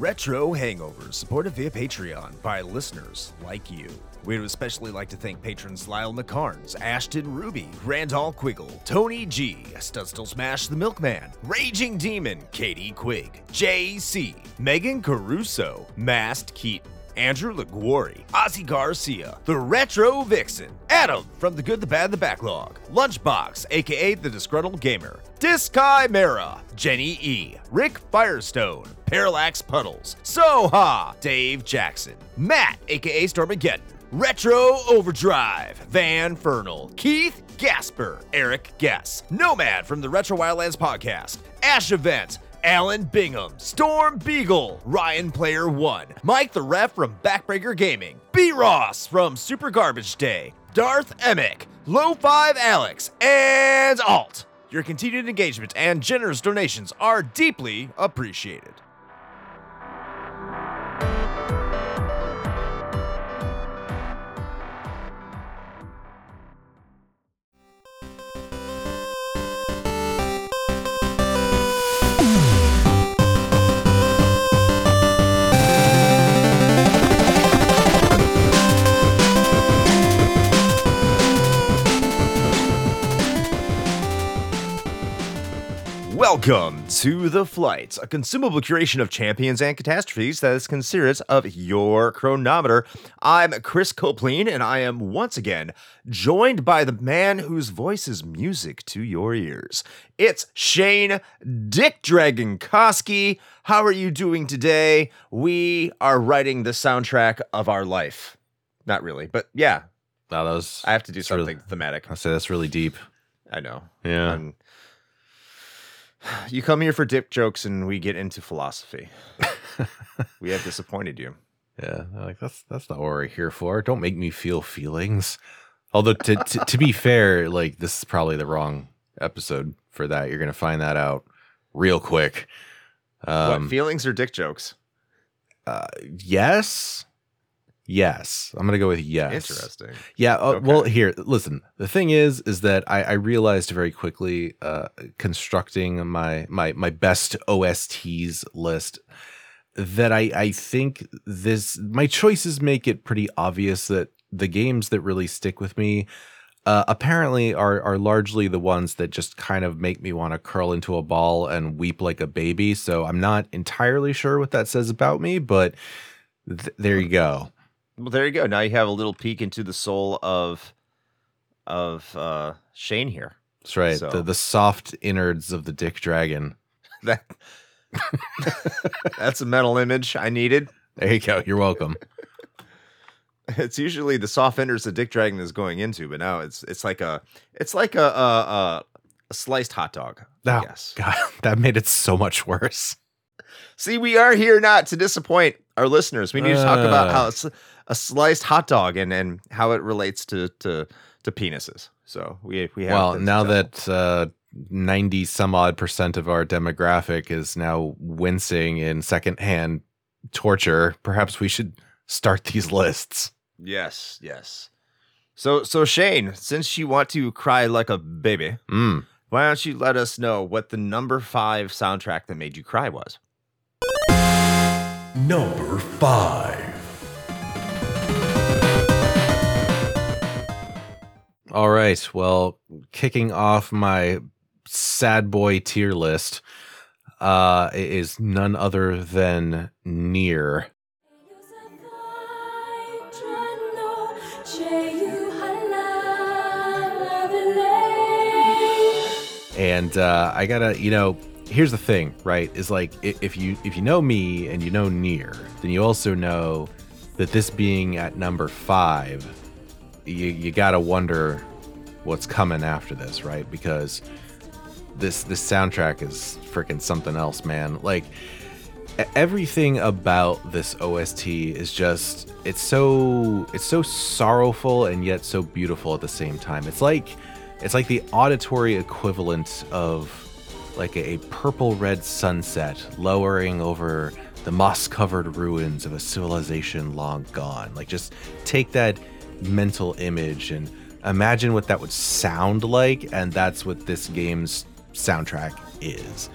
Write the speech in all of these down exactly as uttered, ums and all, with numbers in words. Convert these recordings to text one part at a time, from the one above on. Retro Hangover, supported via Patreon by listeners like you. We would especially like to thank patrons Lyle McKarns, Ashton Ruby, Randall Quiggle, Tony G, Studstill Smash the Milkman, Raging Demon Katie Quigg, J C, Meagan Caruso, MaskedKeaton, Andrew Liguori, Ozzy Garcia, The Retro Vixen, Adam from The Good, The Bad, and The Backlog, Lunchbox, aka The Disgruntled Gamer, Dischimera, Jenny E, Rick Firestone, ParallaxPuddles, Soha, Dave Jackson, Matt, aka Stormageddon, Retro Overdrive, Van Fernal, Keith Gasper, Eric Guess, Nomad from The Retro Wildlands Podcast, Ash Event, Alan Bingham, Storm Beagle, Ryan Player One, Mike the Ref from Backbreaker Gaming, B. Ross from Super Garbage Day, Darth Emick, Low Five Alex, and Alt. Your continued engagement and generous donations are deeply appreciated. Welcome to The Flight, a consumable curation of champions and catastrophes that is considerate of your chronometer. I'm Chris Copleen, and I am once again joined by the man whose voice is music to your ears. It's Shane Dick Dragonkoski. How are you doing today? We are writing the soundtrack of our life. Not really, but yeah. Wow, that was, I have to do something really thematic. I'll say that's really deep. I know. Yeah. Um, You come here for dick jokes, and we get into philosophy. We have disappointed you. Yeah, like that's that's not what we're here for. Don't make me feel feelings. Although, to to, to be fair, like this is probably the wrong episode for that. You're gonna find that out real quick. Um, what, feelings or dick jokes? Uh, yes, yes. I'm gonna go with yes. Interesting. Yeah. Uh, okay. Well, here, listen. The thing is, is that I, I realized very quickly, uh, constructing my my my best O S Ts list, that I I think this my choices make it pretty obvious that the games that really stick with me, uh, apparently are are largely the ones that just kind of make me want to curl into a ball and weep like a baby. So I'm not entirely sure what that says about me, but th- there you go. Well, there you go. Now you have a little peek into the soul of of uh, Shane here. That's right. So. The, the soft innards of the Dick Dragon. that That's a mental image I needed. There you go. You're welcome. It's usually the soft innards the Dick Dragon is going into, but now it's it's like a it's like a a, a sliced hot dog. Oh, yes. God, that made it so much worse. See, we are here not to disappoint our listeners. We need uh, to talk about how it's a sliced hot dog and, and how it relates to, to, to penises. So we we have well now that uh, ninety some odd percent of our demographic is now wincing in secondhand torture. Perhaps we should start these lists. Yes, yes. So so Shane, since you want to cry like a baby, mm. why don't you let us know what the number five soundtrack that made you cry was? Number five. All right. Well, kicking off my sad boy tier list uh, is none other than Nier. And uh, I gotta, you know. Here's the thing, right? Is like if you if you know me and you know Nier, then you also know that this being at number five, you you gotta wonder what's coming after this, right? Because this this soundtrack is freaking something else, man. Like everything about this O S T is just it's so it's so sorrowful and yet so beautiful at the same time. It's like it's like the auditory equivalent of like a, a purple-red sunset lowering over the moss-covered ruins of a civilization long gone. Like, just take that mental image and imagine what that would sound like, and that's what this game's soundtrack is.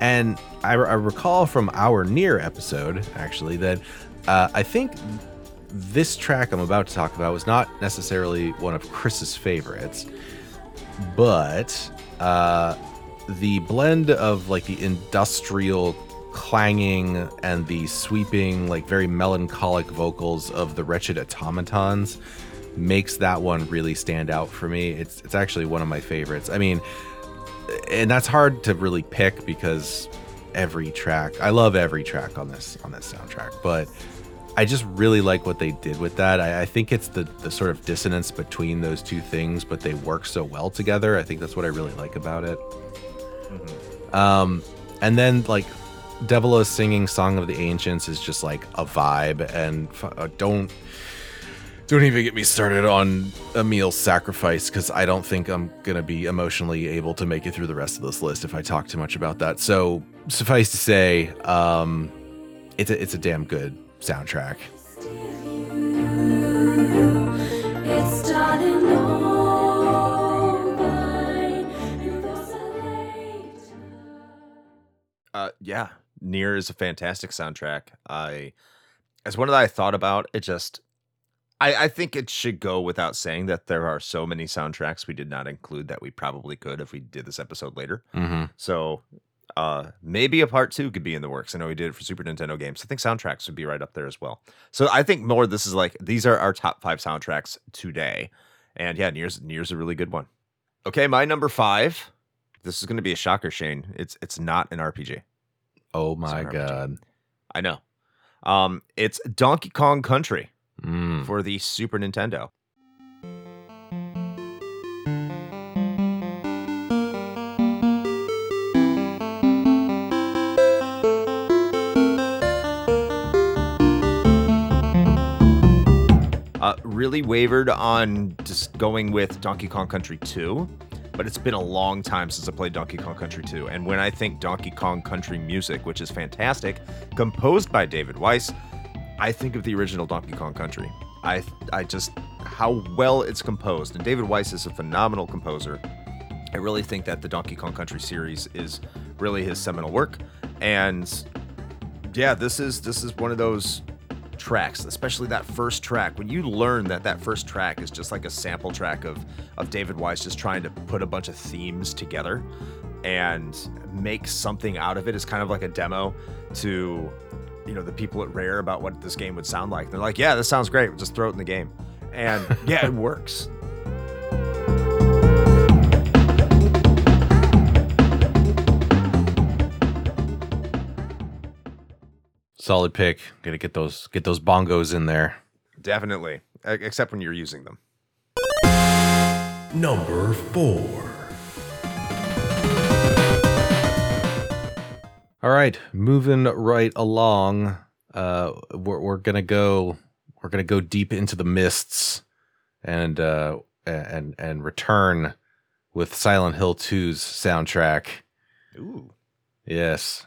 And I, I recall from our Nier episode, actually, that uh, I think this track I'm about to talk about was not necessarily one of Chris's favorites, but uh, the blend of like the industrial clanging and the sweeping, like very melancholic vocals of the Wretched Automatons makes that one really stand out for me. It's it's actually one of my favorites. I mean, and that's hard to really pick because every track, I love every track on this on this soundtrack, but I just really like what they did with that. I, I think it's the the sort of dissonance between those two things, but they work so well together. I think that's what I really like about it. Mm-hmm. Um, and then like Devil O's singing Song of the Ancients is just like a vibe, and uh, don't Don't even get me started on Emil's Sacrifice, because I don't think I'm going to be emotionally able to make it through the rest of this list if I talk too much about that. So suffice to say, um, it's a, it's a damn good soundtrack. Uh, yeah, Nier is a fantastic soundtrack. I, as one that I thought about, it just... I, I think it should go without saying that there are so many soundtracks we did not include that we probably could if we did this episode later. Mm-hmm. So uh, maybe a part two could be in the works. I know we did it for Super Nintendo games. I think soundtracks would be right up there as well. So I think more this is like, these are our top five soundtracks today. And yeah, Nier's, Nier's a really good one. Okay, my number five. This is going to be a shocker, Shane. It's it's not an R P G. Oh my God. R P G. I know. Um, it's Donkey Kong Country. Mm. For the Super Nintendo. Uh, really wavered on just going with Donkey Kong Country two, but it's been a long time since I played Donkey Kong Country two. And when I think Donkey Kong Country music, which is fantastic, composed by David Wise, I think of the original Donkey Kong Country. I I just, how well it's composed. And David Wise is a phenomenal composer. I really think that the Donkey Kong Country series is really his seminal work. And yeah, this is this is one of those tracks, especially that first track. When you learn that that first track is just like a sample track of, of David Wise just trying to put a bunch of themes together and make something out of it, is kind of like a demo to... you know, the people at Rare about what this game would sound like. They're like, yeah, this sounds great. We'll just throw it in the game. And yeah, it works. Solid pick. Got to get those, get those bongos in there. Definitely. Except when you're using them. Number four. All right, moving right along. Uh, we're we're gonna go we're gonna go deep into the mists, and uh, and and return with Silent Hill two's soundtrack. Ooh, yes.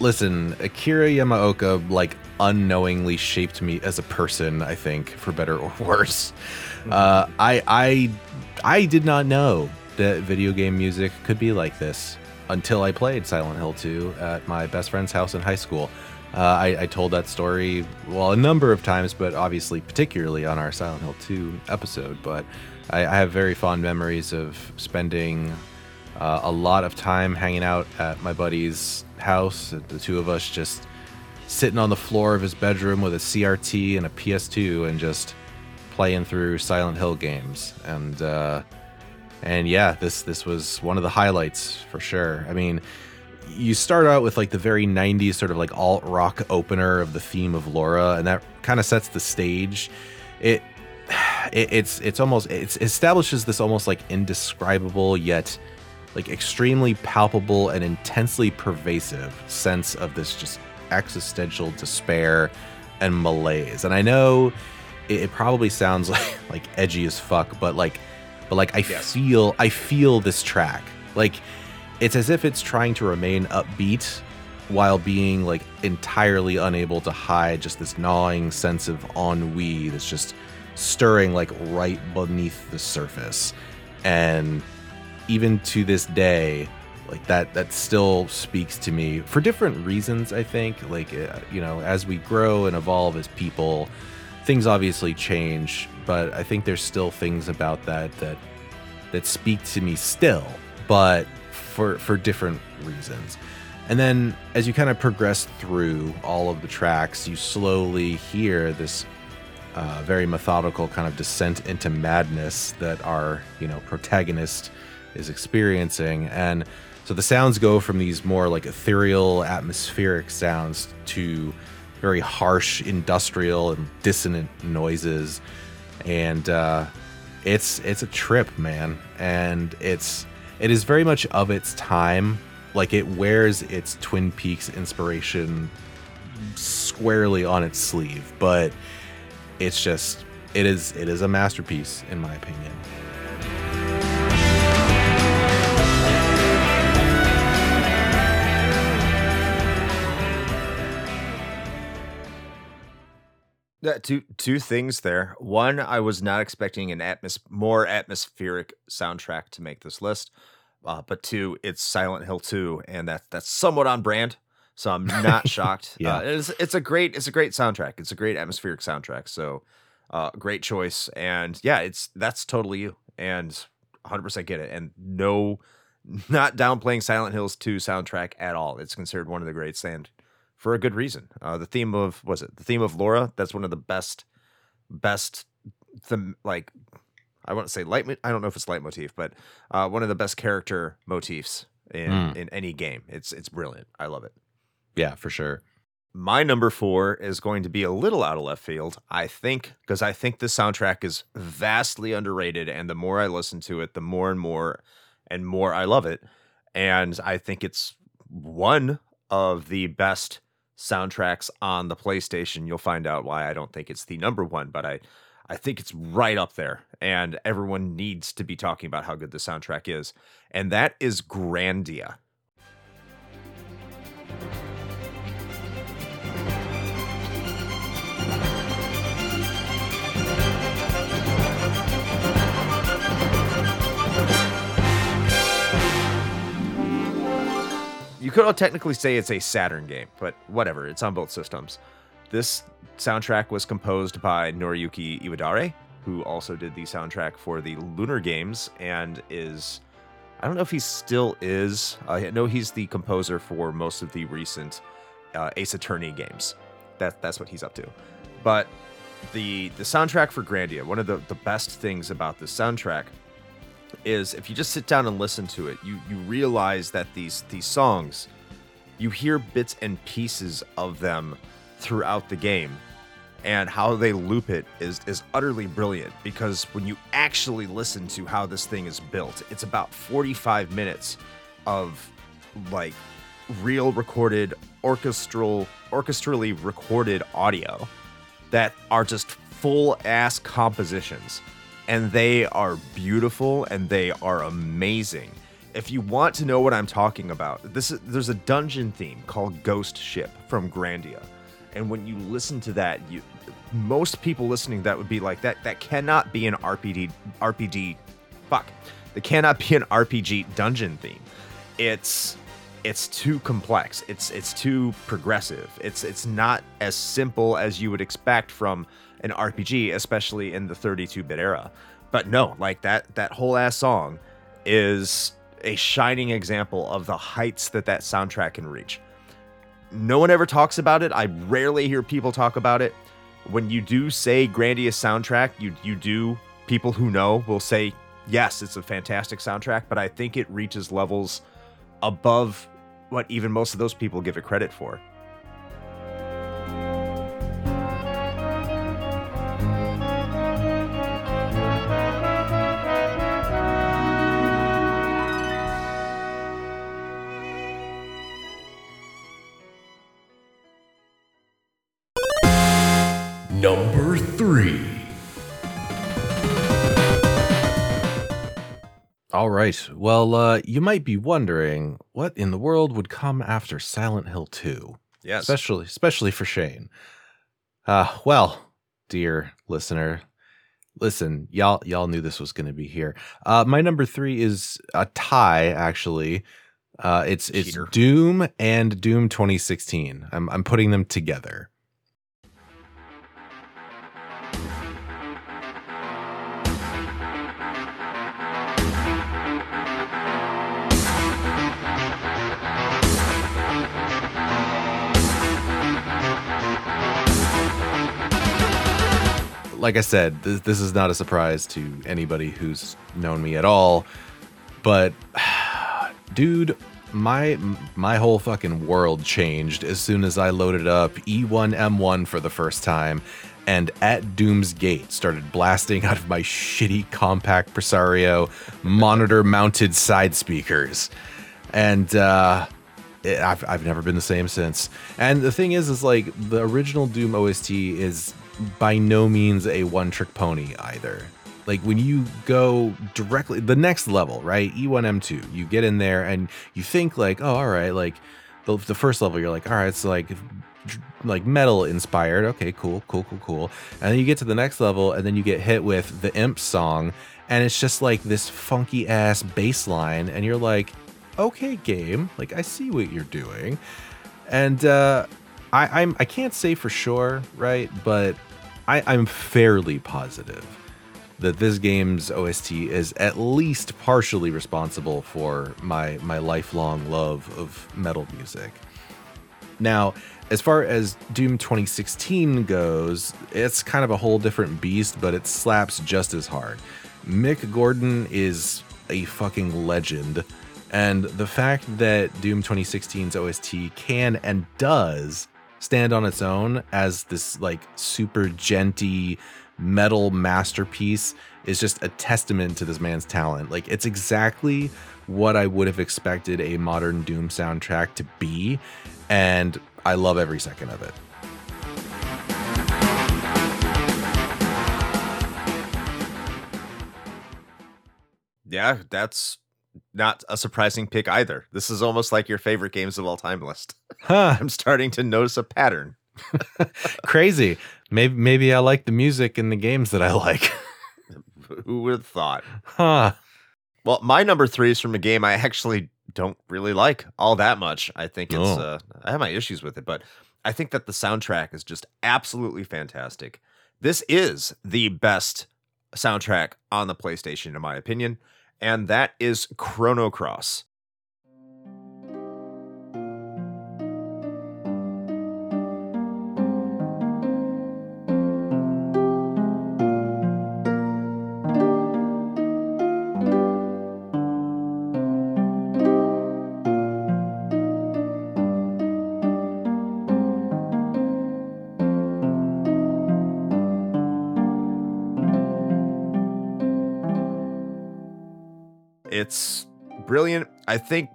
Listen, Akira Yamaoka, like, unknowingly shaped me as a person, I think, for better or worse. Uh, I, I, I did not know that video game music could be like this until I played Silent Hill two at my best friend's house in high school. Uh, I, I told that story, well, a number of times, but obviously particularly on our Silent Hill two episode. But I, I have very fond memories of spending... Uh, a lot of time hanging out at my buddy's house, the two of us just sitting on the floor of his bedroom with a C R T and a P S two and just playing through Silent Hill games. And uh, and yeah, this this was one of the highlights for sure. I mean, you start out with like the very nineties sort of like alt rock opener of the Theme of Laura, and that kind of sets the stage. It, it it's it's almost it establishes this almost like indescribable yet like extremely palpable and intensely pervasive sense of this just existential despair and malaise. And I know it, it probably sounds like like edgy as fuck, but like but like I yes. feel I feel this track. Like, it's as if it's trying to remain upbeat while being like entirely unable to hide just this gnawing sense of ennui that's just stirring like right beneath the surface. And even to this day, like that that still speaks to me for different reasons, I think. Like, you know, as we grow and evolve as people, things obviously change, but I think there's still things about that that that speak to me still, but for for different reasons. And then as you kind of progress through all of the tracks, you slowly hear this uh, very methodical kind of descent into madness that our, you know, protagonist is experiencing. And so the sounds go from these more like ethereal, atmospheric sounds to very harsh, industrial, and dissonant noises. And uh, it's it's a trip, man. And it's it is very much of its time. Like, it wears its Twin Peaks inspiration squarely on its sleeve, but it's just, it is, it is a masterpiece in my opinion. Yeah, two two things there. One, I was not expecting an atmos- more atmospheric soundtrack to make this list. Uh, but two, it's Silent Hill two, and that that's somewhat on brand, so I'm not shocked. yeah, uh, it's it's a great it's a great soundtrack. It's a great atmospheric soundtrack. So, uh, great choice, and yeah, it's that's totally you, and one hundred percent get it. And no, not downplaying Silent Hill two soundtrack at all. It's considered one of the greats, and for a good reason. Uh, the theme of was it the theme of Laura? That's one of the best best them like. I want to say light. I don't know if it's leitmotif, but uh, one of the best character motifs in, mm. in any game. It's it's brilliant. I love it. Yeah, for sure. My number four is going to be a little out of left field, I think, because I think the soundtrack is vastly underrated. And the more I listen to it, the more and more and more I love it. And I think it's one of the best soundtracks on the PlayStation. You'll find out why I don't think it's the number one, but I. I think it's right up there, and everyone needs to be talking about how good the soundtrack is, and that is Grandia. You could all technically say it's a Saturn game, but whatever, it's on both systems. This soundtrack was composed by Noriyuki Iwadare, who also did the soundtrack for the Lunar Games and is, I don't know if he still is, uh, I know he's the composer for most of the recent uh, Ace Attorney games. That, that's what he's up to. But the the soundtrack for Grandia, one of the, the best things about this soundtrack is if you just sit down and listen to it, you, you realize that these these songs, you hear bits and pieces of them throughout the game, and how they loop it is is utterly brilliant, because when you actually listen to how this thing is built, it's about forty-five minutes of like real recorded orchestral orchestrally recorded audio that are just full ass compositions, and they are beautiful and they are amazing. If you want to know what I'm talking about, this is, there's a dungeon theme called Ghost Ship from Grandia. And when you listen to that, you, most people listening to that would be like, that that cannot be an R P G, R P G, fuck. It cannot be an R P G dungeon theme. It's it's too complex. It's it's too progressive. It's it's not as simple as you would expect from an R P G, especially in the thirty-two bit era. But no, like that that whole ass song is a shining example of the heights that that soundtrack can reach. No one ever talks about it. I rarely hear people talk about it. When you do say Grandia soundtrack, you you do, people who know will say, yes, it's a fantastic soundtrack, but I think it reaches levels above what even most of those people give it credit for. Number three. All right. Well, uh, you might be wondering what in the world would come after Silent Hill two. Yes. Especially, especially for Shane. Uh, well, dear listener, listen, y'all, y'all knew this was going to be here. Uh, my number three is a tie, actually. Uh, it's it's Cheater. Doom and Doom twenty sixteen. I'm I'm putting them together. Like I said, this, this is not a surprise to anybody who's known me at all, but dude, my my whole fucking world changed as soon as I loaded up E one M one for the first time and at Doom's Gate started blasting out of my shitty compact Presario monitor-mounted side speakers. And uh, it, I've, I've never been the same since. And the thing is, is like the original Doom O S T is by no means a one-trick pony either. Like when you go directly the next level, right? E one M two, you get in there and you think like, oh, all right, like the, the first level, you're like, all right, it's like like metal inspired. Okay, cool, cool, cool, cool. And then you get to the next level and then you get hit with the Imp song and it's just like this funky ass bass line and you're like, okay, game, like I see what you're doing. And uh I, I'm I can't say for sure, right? But I, I'm fairly positive that this game's O S T is at least partially responsible for my my lifelong love of metal music. Now, as far as Doom twenty sixteen goes, it's kind of a whole different beast, but it slaps just as hard. Mick Gordon is a fucking legend, and the fact that Doom twenty sixteen's O S T can and does stand on its own as this like super genty metal masterpiece is just a testament to this man's talent. Like it's exactly what I would have expected a modern Doom soundtrack to be, and I love every second of it. Yeah, that's not a surprising pick either. This is almost like your favorite games of all time list. Huh. I'm starting to notice a pattern. Crazy. Maybe maybe I like the music in the games that I like. Who would have thought? Huh. Well, my number three is from a game I actually don't really like all that much. I think it's, oh. uh, I have my issues with it, but I think that the soundtrack is just absolutely fantastic. This is the best soundtrack on the PlayStation, in my opinion. And that is Chrono Cross. It's brilliant. I think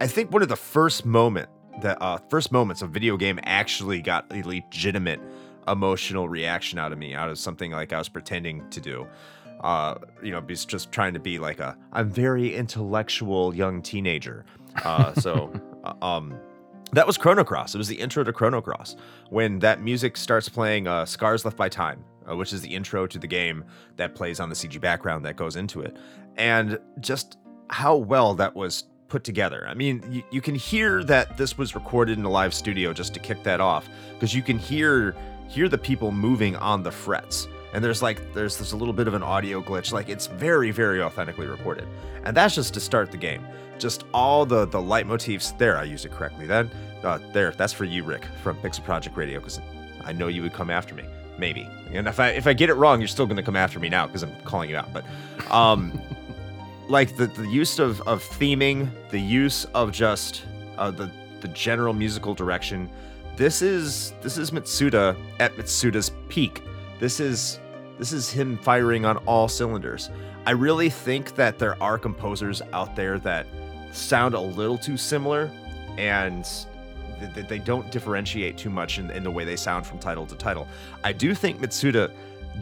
I think one of the first moment the uh, first moments a video game actually got a legitimate emotional reaction out of me, out of something like I was pretending to do. Uh, you know, just trying to be like a I'm very intellectual young teenager. Uh, so um, that was Chrono Cross. It was the intro to Chrono Cross when that music starts playing. Uh, Scars Left by Time, uh, which is the intro to the game that plays on the C G background that goes into it, and just how well that was put together. I mean, you, you can hear that this was recorded in a live studio just to kick that off, because you can hear hear the people moving on the frets. And there's like there's this a little bit of an audio glitch. Like it's very, very authentically recorded. And that's just to start the game. Just all the the leitmotifs there. I used it correctly then. Uh, there, that's for you, Rick, from Pixel Project Radio, because I know you would come after me. Maybe. And if I if I get it wrong, you're still going to come after me now because I'm calling you out. But um. Like the, the use of, of theming, the use of just uh, the the general musical direction. This is this is Mitsuda at Mitsuda's peak. This is this is him firing on all cylinders. I really think that there are composers out there that sound a little too similar, and th- th- they don't differentiate too much in, in the way they sound from title to title. I do think Mitsuda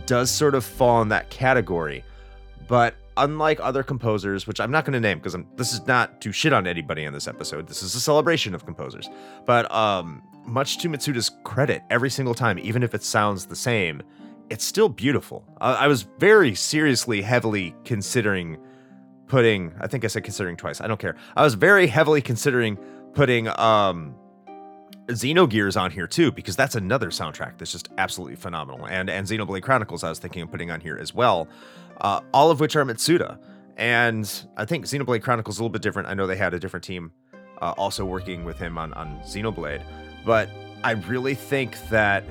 does sort of fall in that category, but unlike other composers, which I'm not going to name because I'm, this is not to shit on anybody in this episode. This is a celebration of composers. But um, much to Mitsuda's credit, every single time, even if it sounds the same, it's still beautiful. I, I was very seriously, heavily considering putting, I think I said considering twice. I don't care. I was very heavily considering putting um, Xenogears on here too, because that's another soundtrack that's just absolutely phenomenal. And, and Xenoblade Chronicles I was thinking of putting on here as well. Uh, all of which are Mitsuda. And I think Xenoblade Chronicles is a little bit different. I know they had a different team uh, also working with him on, on Xenoblade. But I really think that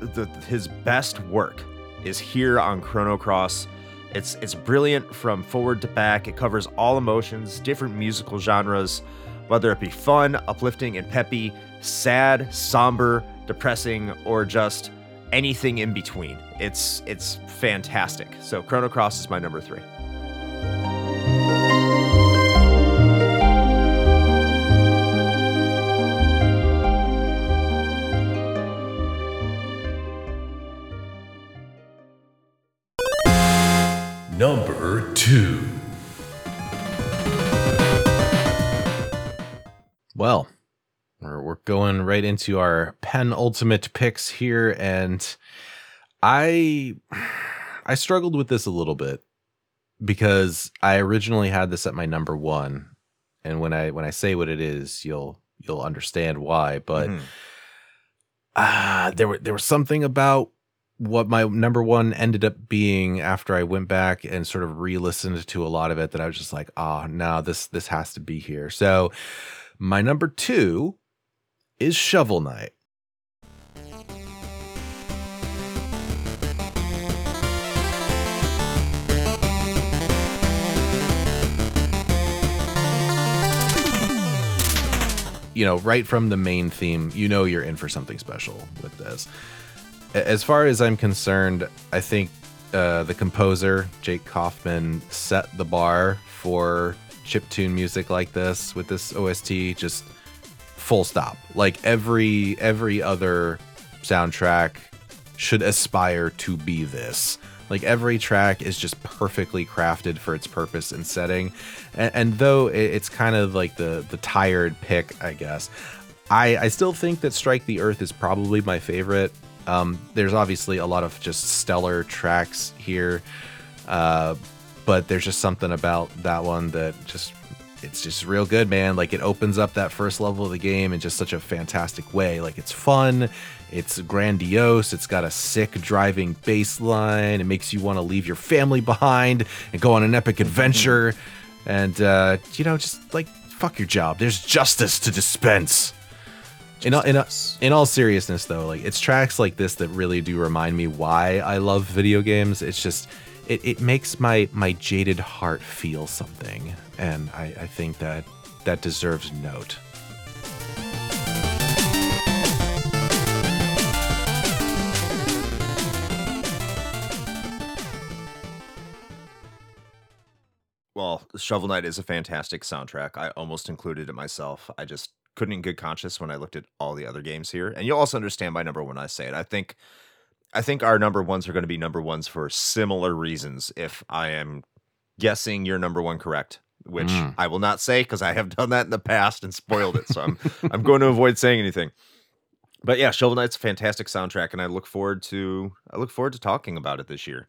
the, his best work is here on Chrono Cross. It's, it's brilliant from forward to back. It covers all emotions, different musical genres, whether it be fun, uplifting, and peppy, sad, somber, depressing, or just anything in between. It's it's fantastic. So Chrono Cross is my number three. Number two. Well, we're, we're going right into our penultimate picks here, and I I struggled with this a little bit because I originally had this at my number one, and when I when I say what it is, you'll you'll understand why. But mm-hmm. uh, there were there was something about what my number one ended up being after I went back and sort of re-listened to a lot of it that I was just like, oh no, this this has to be here. So my number two is Shovel Knight. You know, right from the main theme, you know you're in for something special with this. As far as I'm concerned, I think uh, the composer, Jake Kaufman, set the bar for chiptune music like this with this O S T, just full stop. Like every every other soundtrack should aspire to be this. Like every track is just perfectly crafted for its purpose and setting. And, and though it's kind of like the, the tired pick, I guess, I, I still think that Strike the Earth is probably my favorite. Um, there's obviously a lot of just stellar tracks here, uh, but there's just something about that one that just, it's just real good, man. Like it opens up that first level of the game in just such a fantastic way. Like it's fun. It's grandiose. It's got a sick driving bass line. It makes you want to leave your family behind and go on an epic adventure. And, uh, you know, just like, fuck your job. There's justice to dispense. In all, in, all, in all seriousness, though, like it's tracks like this that really do remind me why I love video games. It's just, it, it makes my, my jaded heart feel something. And I, I think that that deserves note. Well, Shovel Knight is a fantastic soundtrack. I almost included it myself. I just couldn't in good conscience when I looked at all the other games here. And you'll also understand my number one when I say it. I think I think our number ones are going to be number ones for similar reasons, if I am guessing your number one correct, which mm. I will not say because I have done that in the past and spoiled it. So I'm I'm going to avoid saying anything. But yeah, Shovel Knight's a fantastic soundtrack, and I look forward to I look forward to talking about it this year.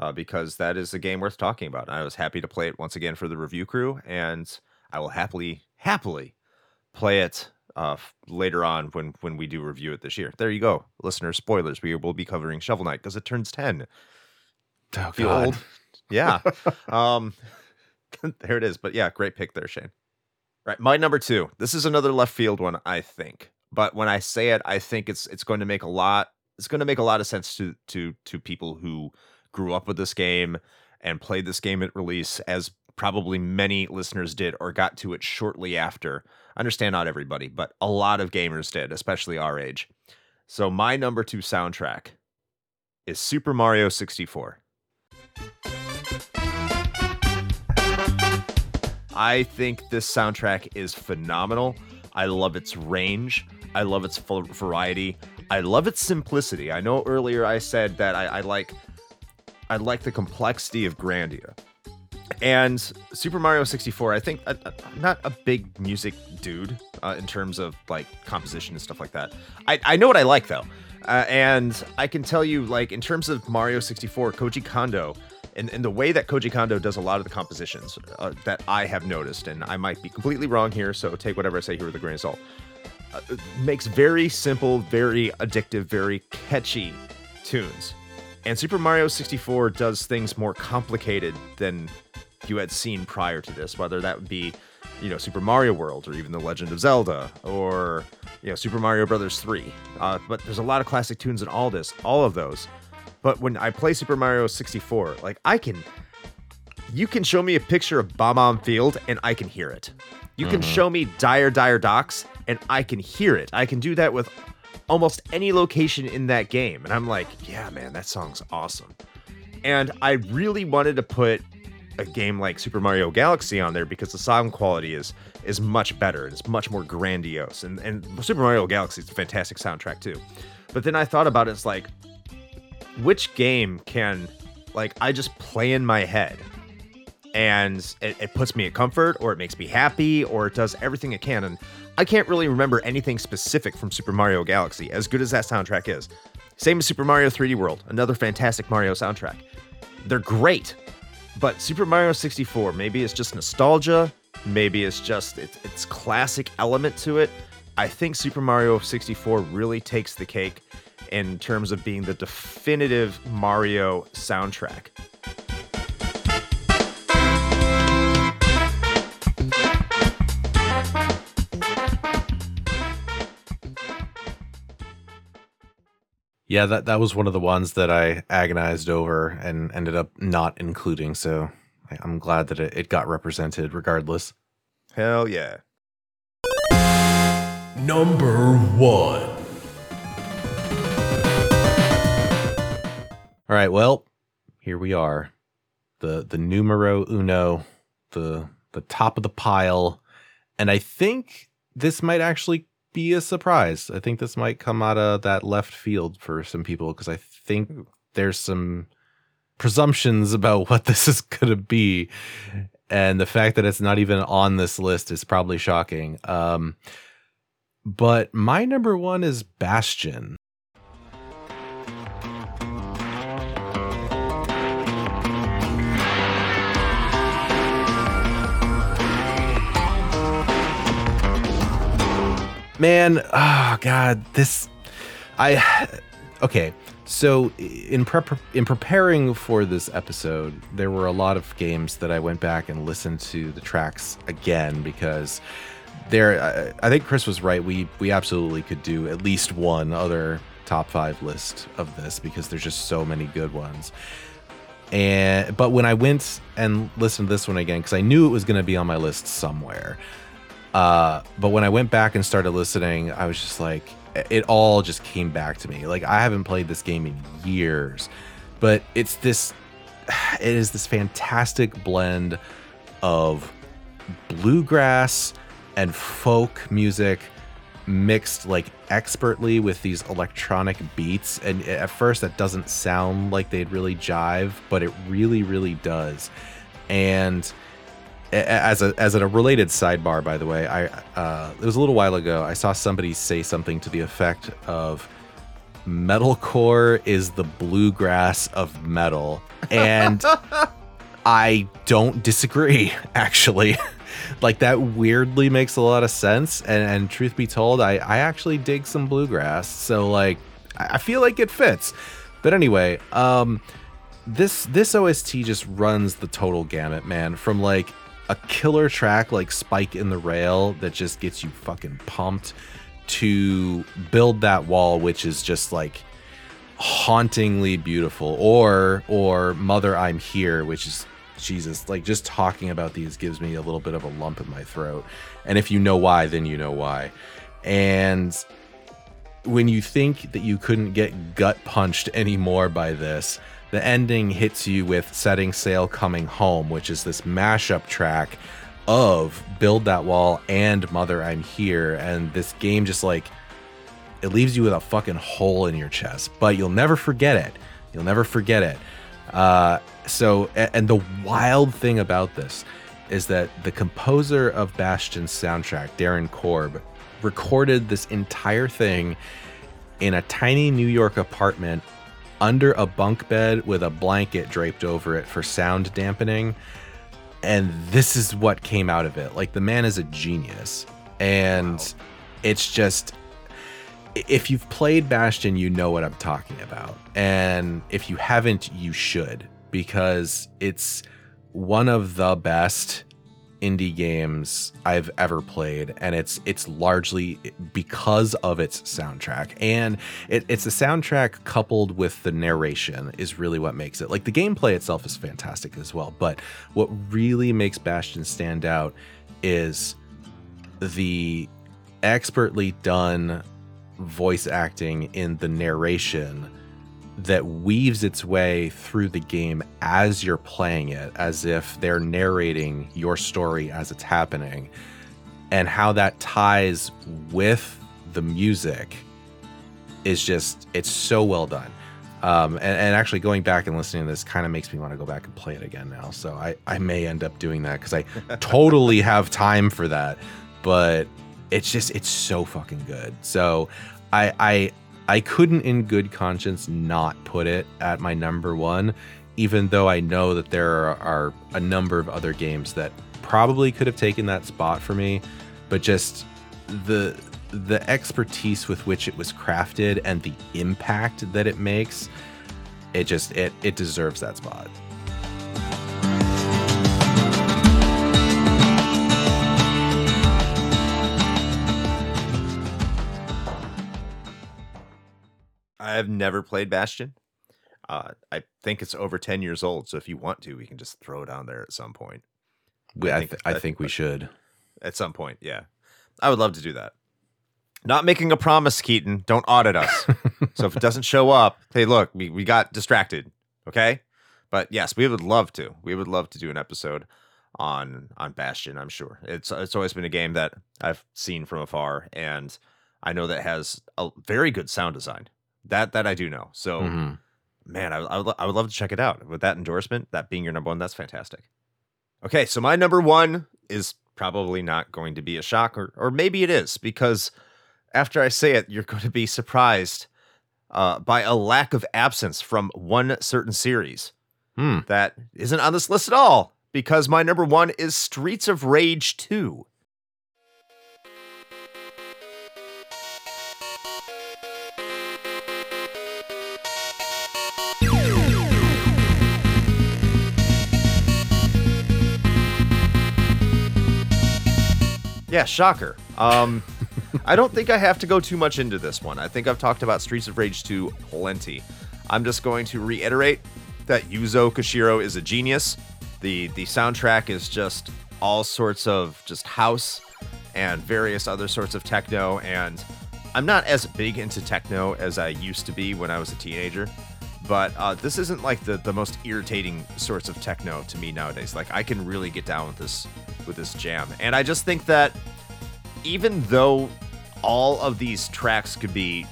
Uh, because that is a game worth talking about. And I was happy to play it once again for the review crew, and I will happily, happily play it uh, later on when, when we do review it this year. There you go, listener. Spoilers. We will be covering Shovel Knight because it turns ten. Oh, feel God. Old? Yeah. um, there it is. But yeah, great pick there, Shane. Right. My number two. This is another left field one, I think. But when I say it, I think it's it's going to make a lot. It's going to make a lot of sense to to to people who grew up with this game and played this game at release, as probably many listeners did, or got to it shortly after. I understand not everybody, but a lot of gamers did, especially our age. So my number two soundtrack is Super Mario sixty-four. I think this soundtrack is phenomenal. I love its range. I love its variety. I love its simplicity. I know earlier I said that I, I like I like the complexity of Grandia. and Super Mario sixty-four. I think I, I'm not a big music dude uh, in terms of like composition and stuff like that. I, I know what I like though, uh, and I can tell you like in terms of Mario sixty-four, Koji Kondo. And, and the way that Koji Kondo does a lot of the compositions uh, that I have noticed, and I might be completely wrong here, so take whatever I say here with a grain of salt, uh, makes very simple, very addictive, very catchy tunes. And Super Mario sixty-four does things more complicated than you had seen prior to this, whether that would be, you know, Super Mario World or even The Legend of Zelda or, you know, Super Mario Brothers three. Uh, but there's a lot of classic tunes in all this, all of those. But when I play Super Mario sixty-four, like I can, you can show me a picture of Bomb-omb Field and I can hear it. You mm-hmm. can show me Dire Dire Docks and I can hear it. I can do that with almost any location in that game. And I'm like, yeah, man, that song's awesome. And I really wanted to put a game like Super Mario Galaxy on there because the sound quality is is much better. And it's much more grandiose. And, and Super Mario Galaxy is a fantastic soundtrack too. But then I thought about it, it's like, which game can, like, I just play in my head and it, it puts me at comfort or it makes me happy or it does everything it can. And I can't really remember anything specific from Super Mario Galaxy, as good as that soundtrack is. Same as Super Mario three D World, another fantastic Mario soundtrack. They're great, but Super Mario sixty-four, maybe it's just nostalgia, maybe it's just it, its classic element to it. I think Super Mario sixty-four really takes the cake in terms of being the definitive Mario soundtrack. Yeah, that, that was one of the ones that I agonized over and ended up not including, so I'm glad that it, it got represented regardless. Hell yeah. Number one. All right, well, here we are, the the numero uno, the the top of the pile, and I think this might actually be a surprise. I think this might come out of that left field for some people because I think there's some presumptions about what this is going to be, and the fact that it's not even on this list is probably shocking. Um, but my number one is Bastion. Man, oh God, this, I, okay. So in prep, in preparing for this episode, there were a lot of games that I went back and listened to the tracks again, because there, I, I think Chris was right. We, we absolutely could do at least one other top five list of this because there's just so many good ones. And, but when I went and listened to this one again, because I knew it was going to be on my list somewhere. Uh, but when I went back and started listening, I was just like, it all just came back to me. Like, I haven't played this game in years, but it's this, it is this fantastic blend of bluegrass and folk music mixed like expertly with these electronic beats. And at first that doesn't sound like they'd really jive, but it really, really does. And As a as a related sidebar, by the way, I uh, it was a little while ago. I saw somebody say something to the effect of metalcore is the bluegrass of metal, and I don't disagree. Actually, like that weirdly makes a lot of sense. And, and truth be told, I I actually dig some bluegrass, so like I feel like it fits. But anyway, um, this this O S T just runs the total gamut, man. From like a killer track like Spike in the Rail that just gets you fucking pumped to Build That Wall, which is just like hauntingly beautiful, or or Mother I'm Here, which is Jesus, like just talking about these gives me a little bit of a lump in my throat. And if you know why, then you know why. And when you think that you couldn't get gut punched anymore by this, the ending hits you with Setting Sail Coming Home, which is this mashup track of Build That Wall and Mother I'm Here. And this game just like, it leaves you with a fucking hole in your chest, but you'll never forget it. You'll never forget it. Uh, So, and the wild thing about this is that the composer of Bastion's soundtrack, Darren Korb, recorded this entire thing in a tiny New York apartment under a bunk bed with a blanket draped over it for sound dampening. And this is what came out of it. Like, the man is a genius. And wow. It's just, if you've played Bastion, you know what I'm talking about. And if you haven't, you should, because it's one of the best indie games I've ever played, and it's it's largely because of its soundtrack. And it, it's the soundtrack coupled with the narration is really what makes it. Like, the gameplay itself is fantastic as well, but what really makes Bastion stand out is the expertly done voice acting in the narration that weaves its way through the game as you're playing it, as if they're narrating your story as it's happening, and how that ties with the music is just, it's so well done. Um, and, and actually going back and listening to this kind of makes me want to go back and play it again now. So I, I may end up doing that because I totally have time for that, but it's just, it's so fucking good. So I, I, I couldn't in good conscience not put it at my number one, even though I know that there are a number of other games that probably could have taken that spot for me, but just the the expertise with which it was crafted and the impact that it makes, it just, it it deserves that spot. I've never played Bastion. Uh, I think it's over ten years old, so if you want to, we can just throw it on there at some point. We, I, think, I, th- I think, think we should. At some point, yeah. I would love to do that. Not making a promise, Keaton. Don't audit us. So if it doesn't show up, hey, look, we, we got distracted, okay? But yes, we would love to. We would love to do an episode on on Bastion, I'm sure. It's it's always been a game that I've seen from afar, and I know that has a very good sound design. That that I do know. So, mm-hmm. man, I, I, I would love to check it out. With that endorsement, that being your number one, that's fantastic. Okay, so my number one is probably not going to be a shock, or, or maybe it is, because after I say it, you're going to be surprised uh, by a lack of absence from one certain series hmm. that isn't on this list at all, because my number one is Streets of Rage two. Yeah, shocker. Um, I don't think I have to go too much into this one. I think I've talked about Streets of Rage two plenty. I'm just going to reiterate that Yuzo Koshiro is a genius. The the soundtrack is just all sorts of just house and various other sorts of techno. And I'm not as big into techno as I used to be when I was a teenager. But uh, this isn't like the, the most irritating sorts of techno to me nowadays. Like, I can really get down with this with this jam. And I just think that even though all of these tracks could be,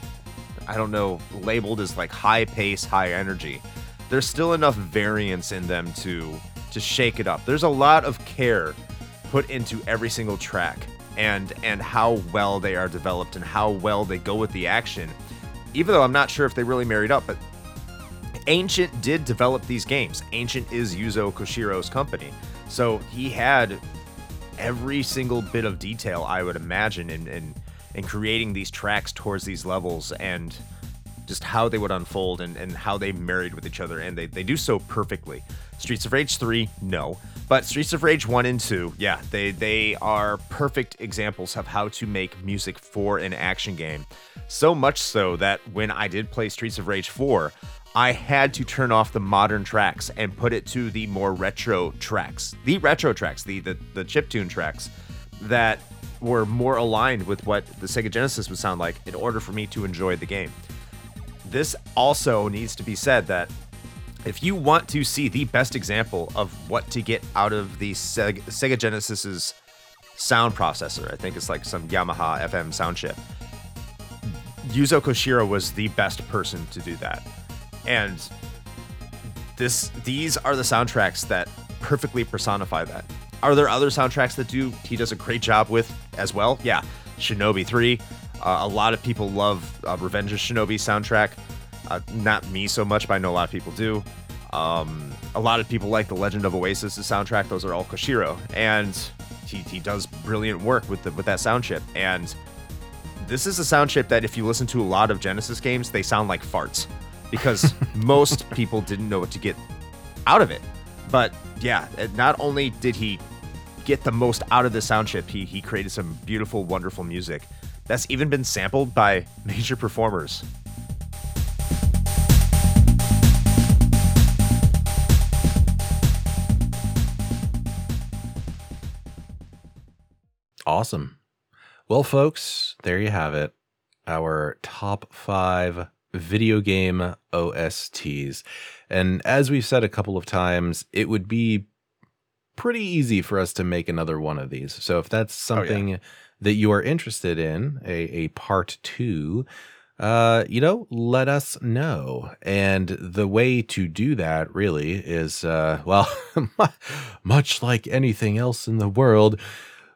I don't know, labeled as like high pace, high energy, there's still enough variance in them to to shake it up. There's a lot of care put into every single track and and how well they are developed and how well they go with the action. Even though I'm not sure if they really married up, but Ancient did develop these games. Ancient is Yuzo Koshiro's company. So he had every single bit of detail, I would imagine, in, in, in creating these tracks towards these levels and just how they would unfold and, and how they married with each other. And they, they do so perfectly. Streets of Rage three, no. But Streets of Rage one and two, yeah, they, they are perfect examples of how to make music for an action game. So much so that when I did play Streets of Rage four, I had to turn off the modern tracks and put it to the more retro tracks, the retro tracks, the, the, the chiptune tracks that were more aligned with what the Sega Genesis would sound like in order for me to enjoy the game. This also needs to be said that if you want to see the best example of what to get out of the Sega, Sega Genesis's sound processor, I think it's like some Yamaha F M sound chip, Yuzo Koshiro was the best person to do that. And this these are the soundtracks that perfectly personify that. Are there other soundtracks that do he does a great job with as well? Yeah, Shinobi three. Uh, a lot of people love uh, Revenge of Shinobi soundtrack. Uh, not me so much, but I know a lot of people do. Um, a lot of people like The Legend of Oasis' soundtrack. Those are all Koshiro, and he he does brilliant work with the, with that sound chip. And this is a sound chip that if you listen to a lot of Genesis games, they sound like farts because most people didn't know what to get out of it. But yeah, not only did he get the most out of the sound chip, he he created some beautiful, wonderful music that's even been sampled by major performers. Awesome. Well, folks, there you have it. Our top five video game O S Ts. And as we've said a couple of times, it would be pretty easy for us to make another one of these. So if that's something oh, yeah. that you are interested in, a, a part two, uh, you know, let us know. And the way to do that really is, uh, well, much like anything else in the world,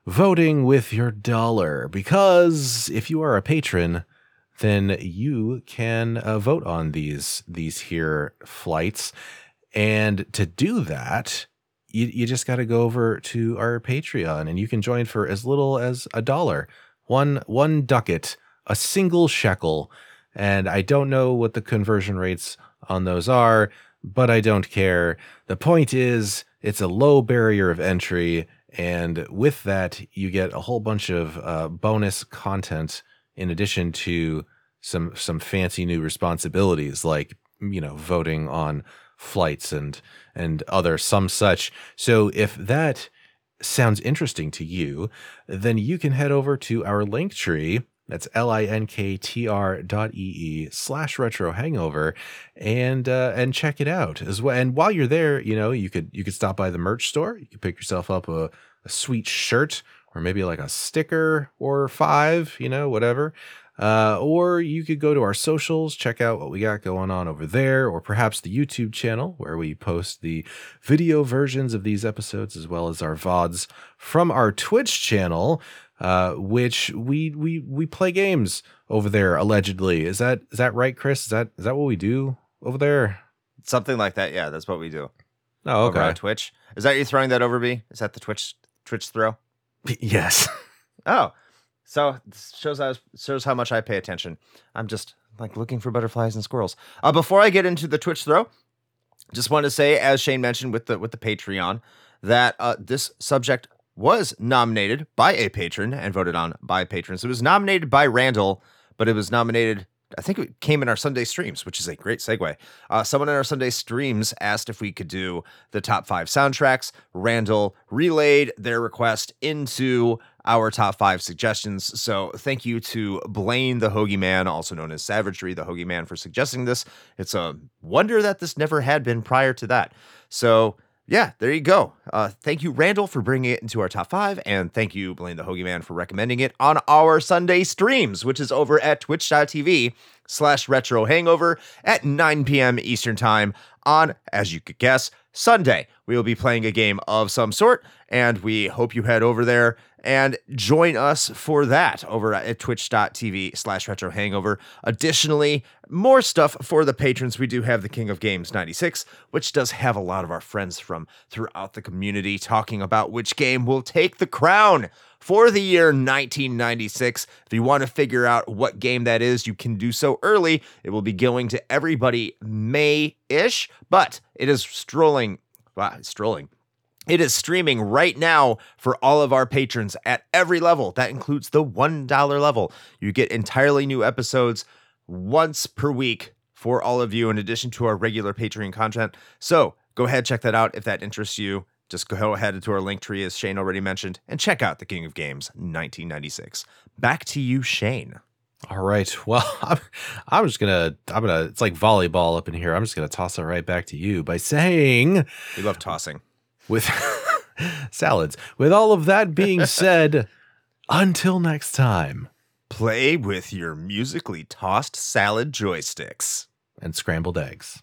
voting with your dollar, because if you are a patron, then you can uh, vote on these these here flights. And to do that, you, you just got to go over to our Patreon, and you can join for as little as a dollar, one one ducat, a single shekel. And I don't know what the conversion rates on those are, but I don't care. The point is, it's a low barrier of entry. And with that, you get a whole bunch of uh, bonus content in addition to some some fancy new responsibilities like, you know, voting on flights and and other some such. So if that sounds interesting to you, then you can head over to our Linktree. That's L I N K T R dot E E slash retro hangover and uh, and check it out as well. And while you're there, you know, you could you could stop by the merch store. You could pick yourself up a, a sweet shirt or maybe like a sticker or five, you know, whatever. Uh, or you could go to our socials, check out what we got going on over there, or perhaps the YouTube channel where we post the video versions of these episodes as well as our V O Ds from our Twitch channel. Uh, which we, we, we play games over there, allegedly. Is that, is that right, Chris? Is that, is that what we do over there? Something like that. Yeah, that's what we do. Oh, okay. Over on Twitch. Is that you throwing that over me? Is that the Twitch, Twitch throw? Yes. Oh, so this shows, how, shows how much I pay attention. I'm just like looking for butterflies and squirrels. Uh, before I get into the Twitch throw, just want to say, as Shane mentioned with the, with the Patreon, that, uh, this subject was nominated by a patron and voted on by patrons. It was nominated by Randall, but it was nominated, I think it came in our Sunday streams, which is a great segue. Uh, someone in our Sunday streams asked if we could do the top five soundtracks. Randall relayed their request into our top five suggestions. So thank you to Blaine the Hoagie Man, also known as Savagery the Hoagie Man, for suggesting this. It's a wonder that this never had been prior to that. So yeah, there you go. Uh, thank you, Randall, for bringing it into our top five. And thank you, Blaine the Hoagie Man, for recommending it on our Sunday streams, which is over at twitch.tv slash retro hangover at nine p.m. Eastern time on, as you could guess, Sunday. We will be playing a game of some sort, and we hope you head over there and join us for that over at twitch.tv slash retro hangover. Additionally, more stuff for the patrons. We do have the King of Games ninety-six, which does have a lot of our friends from throughout the community talking about which game will take the crown for the year nineteen ninety-six. If you want to figure out what game that is, you can do so early. It will be going to everybody May-ish, but it is strolling. Wow, it's strolling. It is streaming right now for all of our patrons at every level. That includes the one dollar level. You get entirely new episodes once per week for all of you, in addition to our regular Patreon content. So go ahead, check that out if that interests you. Just go ahead into our link tree, as Shane already mentioned, and check out The King of Games nineteen ninety-six. Back to you, Shane. All right. Well, I'm, I'm just going to, I'm going to, it's like volleyball up in here. I'm just going to toss it right back to you by saying, we love tossing. With salads. With all of that being said, until next time, play with your musically tossed salad joysticks and scrambled eggs.